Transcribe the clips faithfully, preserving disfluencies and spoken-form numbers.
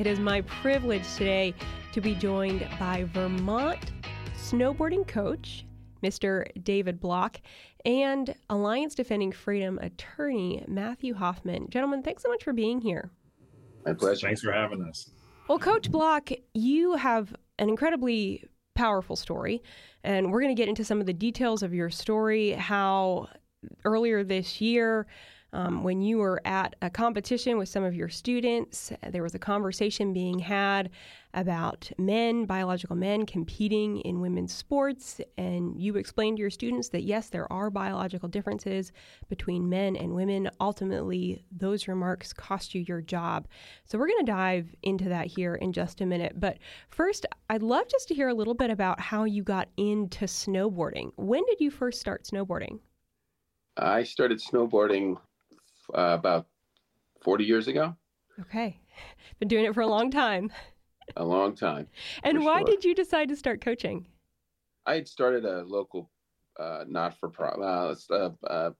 It is my privilege today to be joined by Vermont snowboarding coach, Mister David Bloch, and Alliance Defending Freedom attorney, Matthew Hoffman. Gentlemen, thanks so much for being here. My pleasure. Thanks for having us. Well, Coach Bloch, you have an incredibly powerful story, and we're going to get into some of the details of your story, how earlier this year, Um, when you were at a competition with some of your students, there was a conversation being had about men, biological men, competing in women's sports. And you explained to your students that, yes, there are biological differences between men and women. Ultimately, those remarks cost you your job. So we're going to dive into that here in just a minute. But first, I'd love just to hear a little bit about how you got into snowboarding. When did you first start snowboarding? I started snowboarding Uh, about forty years ago. Okay. Been doing it for a long time. A long time. And why sure. did you decide to start coaching? I had started a local uh, not-for-profit uh, uh, uh,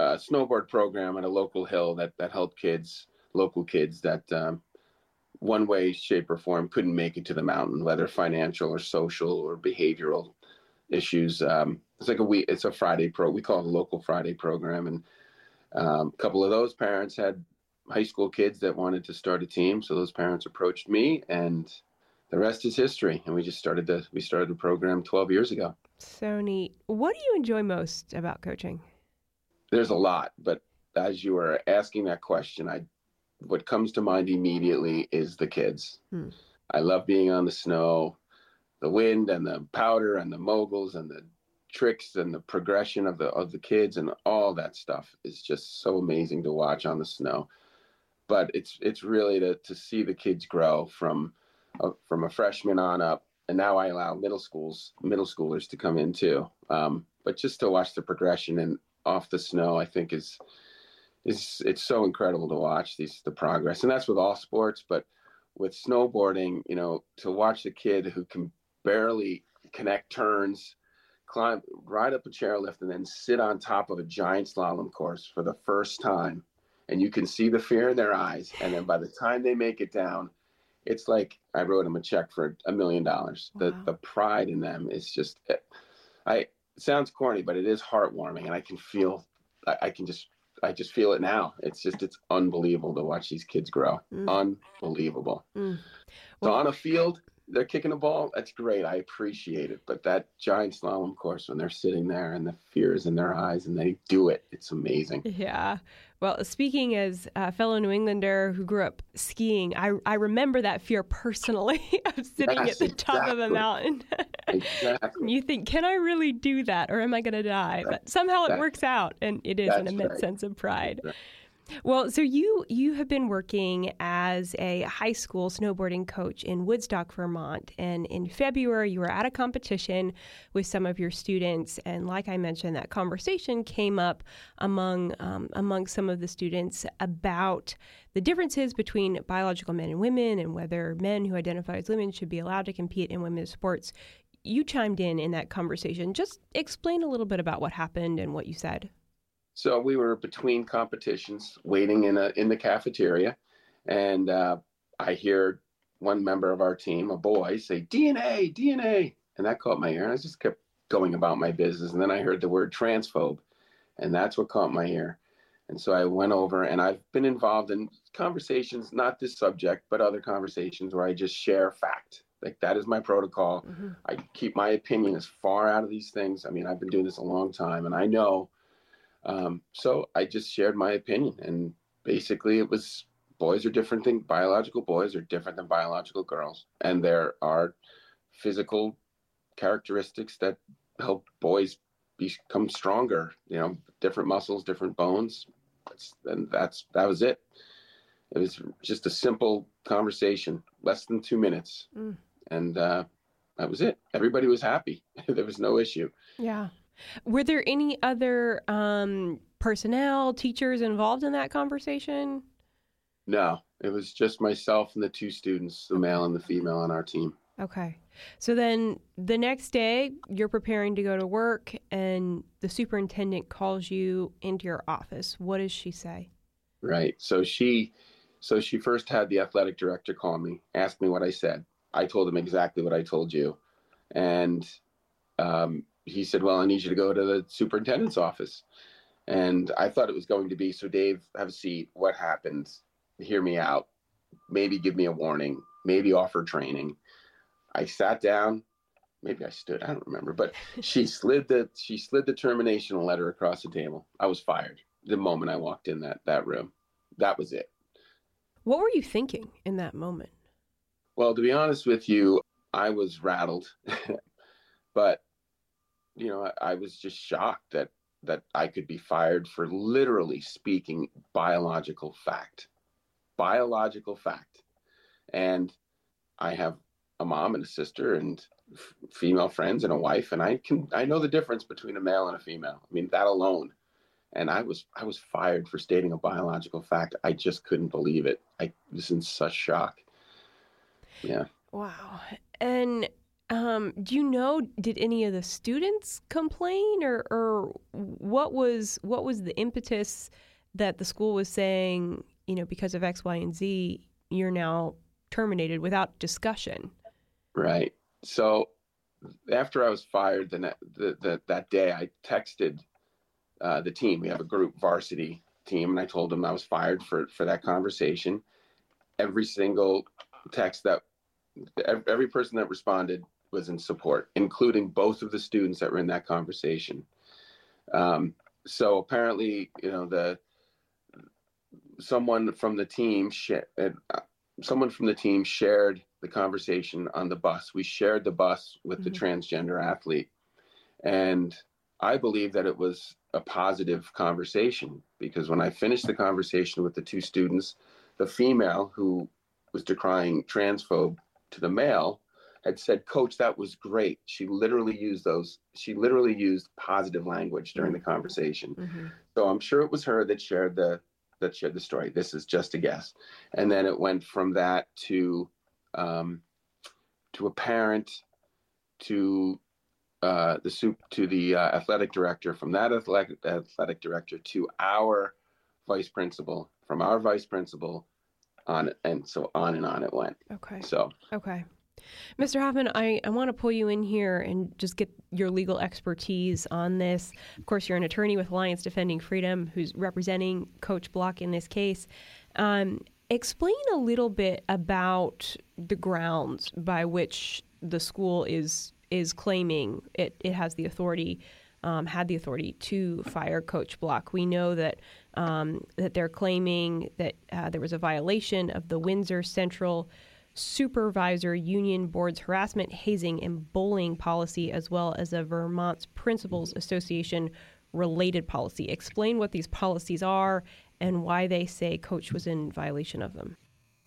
uh, snowboard program at a local hill that, that helped kids, local kids that um, one way, shape, or form couldn't make it to the mountain, whether financial or social or behavioral issues. Um, it's like a week, it's a Friday pro. We call it a local Friday program. And Um, a couple of those parents had high school kids that wanted to start a team. So those parents approached me, and the rest is history. And we just started the, we started the program twelve years ago. So neat. What do you enjoy most about coaching? There's a lot, but as you were asking that question, I, what comes to mind immediately is the kids. Hmm. I love being on the snow, the wind and the powder and the moguls and the tricks and the progression of the of the kids and all that stuff is just so amazing to watch on the snow. But it's it's really to to see the kids grow from a, from a freshman on up, and now I allow middle schools middle schoolers to come in too. Um, but just to watch the progression and off the snow, I think is is it's so incredible to watch these the progress, and that's with all sports. But with snowboarding, you know, to watch the kid who can barely connect turns, climb, ride up a chairlift, and then sit on top of a giant slalom course for the first time, and you can see the fear in their eyes. And then by the time they make it down, it's like I wrote them a check for a million dollars. The the pride in them is just, I it sounds corny, but it is heartwarming, and I can feel, I, I can just, I just feel it now. It's just, it's unbelievable to watch these kids grow. Mm. Unbelievable. Mm. Well, so on a field, they're kicking a ball. That's great. I appreciate it. But that giant slalom course, when they're sitting there and the fear is in their eyes and they do it, it's amazing. Yeah. Well, speaking as a fellow New Englander who grew up skiing, I, I remember that fear personally of sitting yes, at the exactly. top of a mountain. Exactly. You think, can I really do that, or am I going to die? But somehow it works out, and it is That's an immense right. sense of pride. Right. Well, so you you have been working as a high school snowboarding coach in Woodstock, Vermont, and in February you were at a competition with some of your students, and like I mentioned, that conversation came up among um, among some of the students about the differences between biological men and women, and whether men who identify as women should be allowed to compete in women's sports. You chimed in in that conversation. Just explain a little bit about what happened and what you said. So we were between competitions, waiting in a in the cafeteria, and uh, I hear one member of our team, a boy, say, D N A, D N A, and that caught my ear, and I just kept going about my business, and then I heard the word transphobe, and that's what caught my ear, and so I went over, and I've been involved in conversations, not this subject, but other conversations where I just share fact. Like, that is my protocol. Mm-hmm. I keep my opinion as far out of these things. I mean, I've been doing this a long time, and I know. Um, so I just shared my opinion, and basically it was boys are different than biological boys are different than biological girls. And there are physical characteristics that help boys become stronger, you know, different muscles, different bones. That's, and that's, that was it. It was just a simple conversation, less than two minutes. Mm. And, uh, that was it. Everybody was happy. There was no issue. Yeah. Were there any other um, personnel, teachers involved in that conversation? No, it was just myself and the two students, the male and the female on our team. Okay. So then the next day you're preparing to go to work, and the superintendent calls you into your office. What does she say? Right. So she So she first had the athletic director call me, asked me what I said. I told him exactly what I told you. And um, he said, well, I need you to go to the superintendent's office. And I thought it was going to be, so Dave, have a seat. What happened? Hear me out. Maybe give me a warning. Maybe offer training. I sat down. Maybe I stood. I don't remember. But she slid the she slid the termination letter across the table. I was fired the moment I walked in that that room. That was it. What were you thinking in that moment? Well, to be honest with you, I was rattled. But, you know, I, I was just shocked that that I could be fired for literally speaking biological fact. Biological fact. And I have a mom and a sister and f- female friends and a wife, and I can I know the difference between a male and a female. I mean, that alone. And I was I was fired for stating a biological fact. I just couldn't believe it. I was in such shock. Yeah. Wow. And um, do you know, did any of the students complain, or or what was what was the impetus that the school was saying, you know, because of X, Y, and Z, you're now terminated without discussion? Right. So after I was fired, the, the, the that day, I texted Uh, the team. We have a group varsity team, and I told them I was fired for, for that conversation. Every single text that every person that responded was in support, including both of the students that were in that conversation. Um, so apparently, you know, the someone from the team sh- someone from the team shared the conversation on the bus. We shared the bus with mm-hmm. the transgender athlete, and I believe that it was a positive conversation, because when I finished the conversation with the two students, the female who was decrying transphobe to the male had said, "Coach, that was great." She literally used those. She literally used positive language during the conversation. Mm-hmm. So I'm sure it was her that shared the that shared the story. This is just a guess. And then it went from that to um, to a parent, to Uh, the soup to the uh, athletic director, from that athletic, athletic director to our vice principal, from our vice principal on, and so on and on it went. Okay. So, okay. Mister Hoffman, I, I want to pull you in here and just get your legal expertise on this. Of course, you're an attorney with Alliance Defending Freedom who's representing Coach Bloch in this case. Um, explain a little bit about the grounds by which the school is is claiming it, it has the authority, um, had the authority to fire Coach Bloch. We know that um, that they're claiming that uh, there was a violation of the Windsor Central Supervisory Union Board's harassment, hazing, and bullying policy, as well as a Vermont's Principals Association related policy. Explain what these policies are and why they say Coach was in violation of them.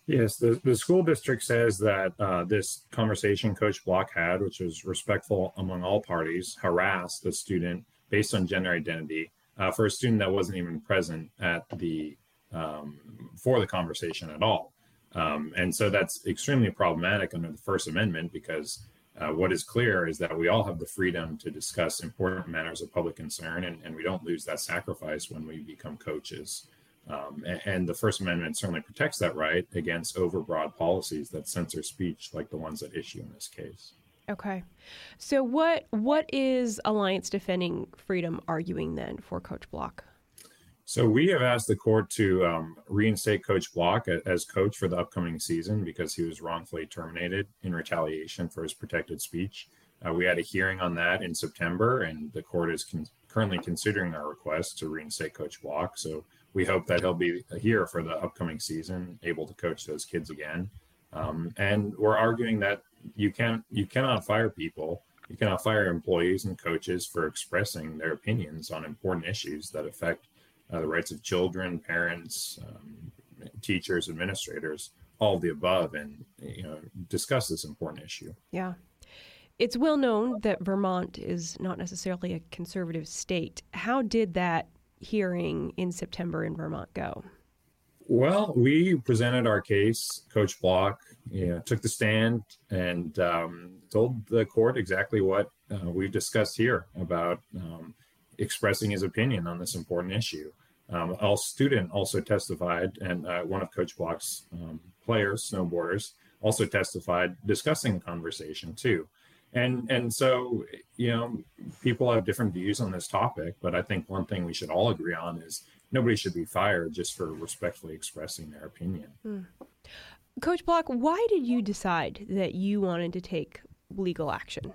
Yes, the, the school district says that uh, this conversation Coach Bloch had, which was respectful among all parties, harassed the student based on gender identity uh, for a student that wasn't even present at the um, for the conversation at all. Um, and so that's extremely problematic under the First Amendment, because uh, what is clear is that we all have the freedom to discuss important matters of public concern, and, and we don't lose that sacrifice when we become coaches. Um, and, and the First Amendment certainly protects that right against overbroad policies that censor speech like the ones at issue in this case. Okay. So what what is Alliance Defending Freedom arguing then for Coach Bloch? So we have asked the court to um, reinstate Coach Bloch as coach for the upcoming season because he was wrongfully terminated in retaliation for his protected speech. Uh, we had a hearing on that in September, and the court is con- currently considering our request to reinstate Coach Bloch. So we hope that he'll be here for the upcoming season, able to coach those kids again. Um, and we're arguing that you can't, you cannot fire people. You cannot fire employees and coaches for expressing their opinions on important issues that affect uh, the rights of children, parents, um, teachers, administrators, all of the above, and you know, discuss this important issue. Yeah. It's well known that Vermont is not necessarily a conservative state. How did that hearing in September in Vermont go? Well, we presented our case. Coach Bloch, you know, took the stand and um, told the court exactly what uh, we've discussed here about um, expressing his opinion on this important issue. Um, a student also testified, and uh, one of Coach Bloch's um, players, snowboarders, also testified discussing the conversation too. And and so, you know, people have different views on this topic, but I think one thing we should all agree on is nobody should be fired just for respectfully expressing their opinion. Mm. Coach Bloch, why did you decide that you wanted to take legal action?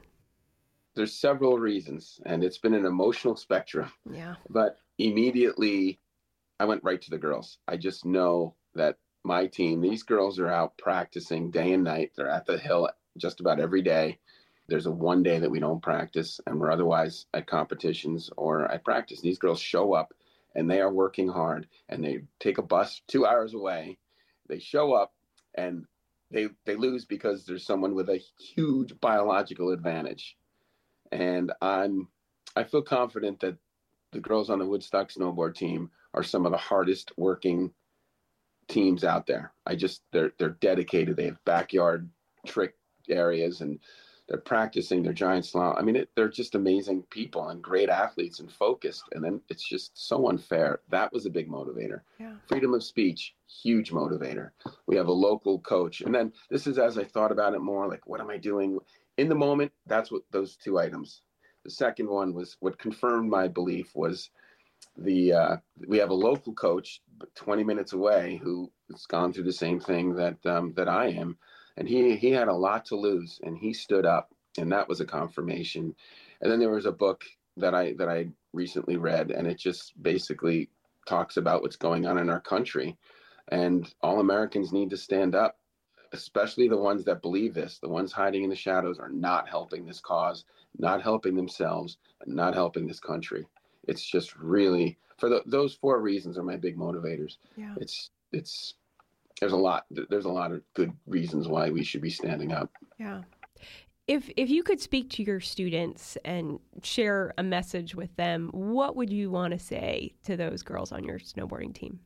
There's several reasons, and it's been an emotional spectrum. Yeah. But immediately, I went right to the girls. I just know that my team, these girls are out practicing day and night. They're at the hill just about every day. There's a one day that we don't practice, and we're otherwise at competitions or at practice. These girls show up, and they are working hard, and they take a bus two hours away. They show up, and they they lose because there's someone with a huge biological advantage. And I'm I feel confident that the girls on the Woodstock snowboard team are some of the hardest working teams out there. I just they're they're dedicated. They have backyard trick areas, and they're practicing their giant slalom. I mean, it, they're just amazing people and great athletes and focused. And then it's just so unfair. That was a big motivator. Yeah. Freedom of speech, huge motivator. We have a local coach. And then this is as I thought about it more, like, what am I doing? In the moment, that's what those two items. The second one was what confirmed my belief was the uh, we have a local coach twenty minutes away who has gone through the same thing that um, that I am. And he, he had a lot to lose, and he stood up, and that was a confirmation. And then there was a book that I that I recently read, and it just basically talks about what's going on in our country. And all Americans need to stand up, especially the ones that believe this. The ones hiding in the shadows are not helping this cause, not helping themselves, and not helping this country. It's just really, for the, those four reasons are my big motivators. Yeah. It's it's. There's a lot. There's a lot of good reasons why we should be standing up. Yeah. If if you could speak to your students and share a message with them, what would you want to say to those girls on your snowboarding team?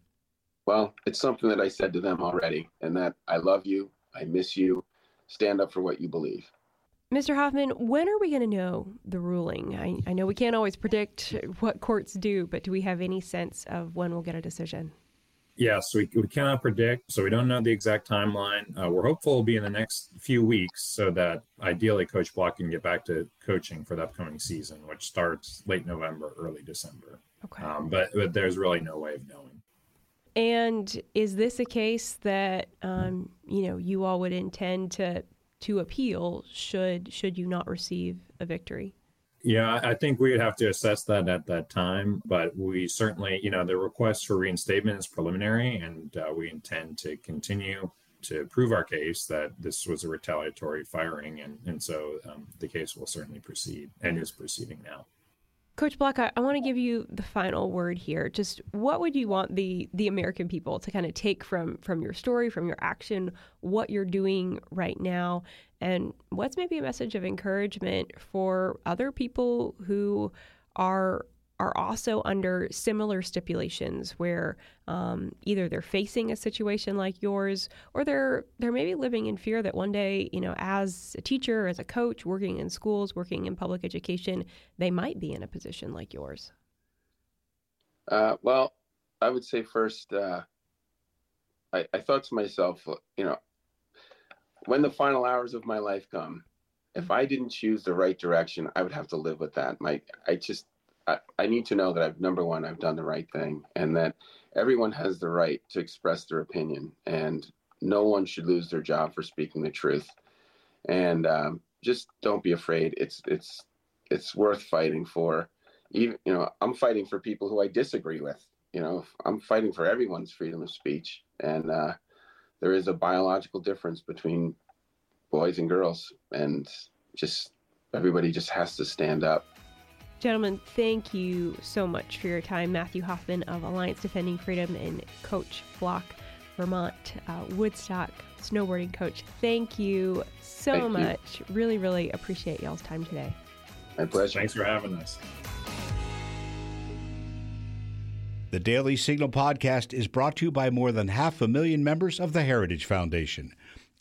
Well, it's something that I said to them already, and that I love you. I miss you. Stand up for what you believe. Mister Hoffman, when are we going to know the ruling? I, I know we can't always predict what courts do, but do we have any sense of when we'll get a decision? Yes, we we cannot predict, so we don't know the exact timeline. Uh, we're hopeful it'll be in the next few weeks so that ideally Coach Bloch can get back to coaching for the upcoming season, which starts late November, early December. Okay. Um, but, but there's really no way of knowing. And is this a case that, um, you know, you all would intend to to appeal should should you not receive a victory? Yeah, I think we would have to assess that at that time, but we certainly, you know, the request for reinstatement is preliminary, and uh, we intend to continue to prove our case that this was a retaliatory firing, and, and so um, the case will certainly proceed and is proceeding now. Coach Bloch, I, I want to give you the final word here. Just what would you want the the American people to kind of take from from your story, from your action, what you're doing right now, and what's maybe a message of encouragement for other people who are are also under similar stipulations where um, either they're facing a situation like yours, or they're they're maybe living in fear that one day, you know, as a teacher, as a coach, working in schools, working in public education, they might be in a position like yours? Uh, well, I would say first, uh, I, I thought to myself, you know, when the final hours of my life come, if I didn't choose the right direction, I would have to live with that. My, I just I, I need to know that I've, number one, I've done the right thing, and that everyone has the right to express their opinion, and no one should lose their job for speaking the truth. And um, just don't be afraid. It's, it's, it's worth fighting for. Even, you know, I'm fighting for people who I disagree with, you know, I'm fighting for everyone's freedom of speech. And uh, there is a biological difference between boys and girls, and just everybody just has to stand up. Gentlemen, thank you so much for your time. Matthew Hoffman of Alliance Defending Freedom and Coach Bloch, Vermont, uh, Woodstock snowboarding coach. Thank you so thank much. You. Really, really appreciate y'all's time today. My pleasure. Thanks for having us. The Daily Signal podcast is brought to you by more than half a million members of the Heritage Foundation.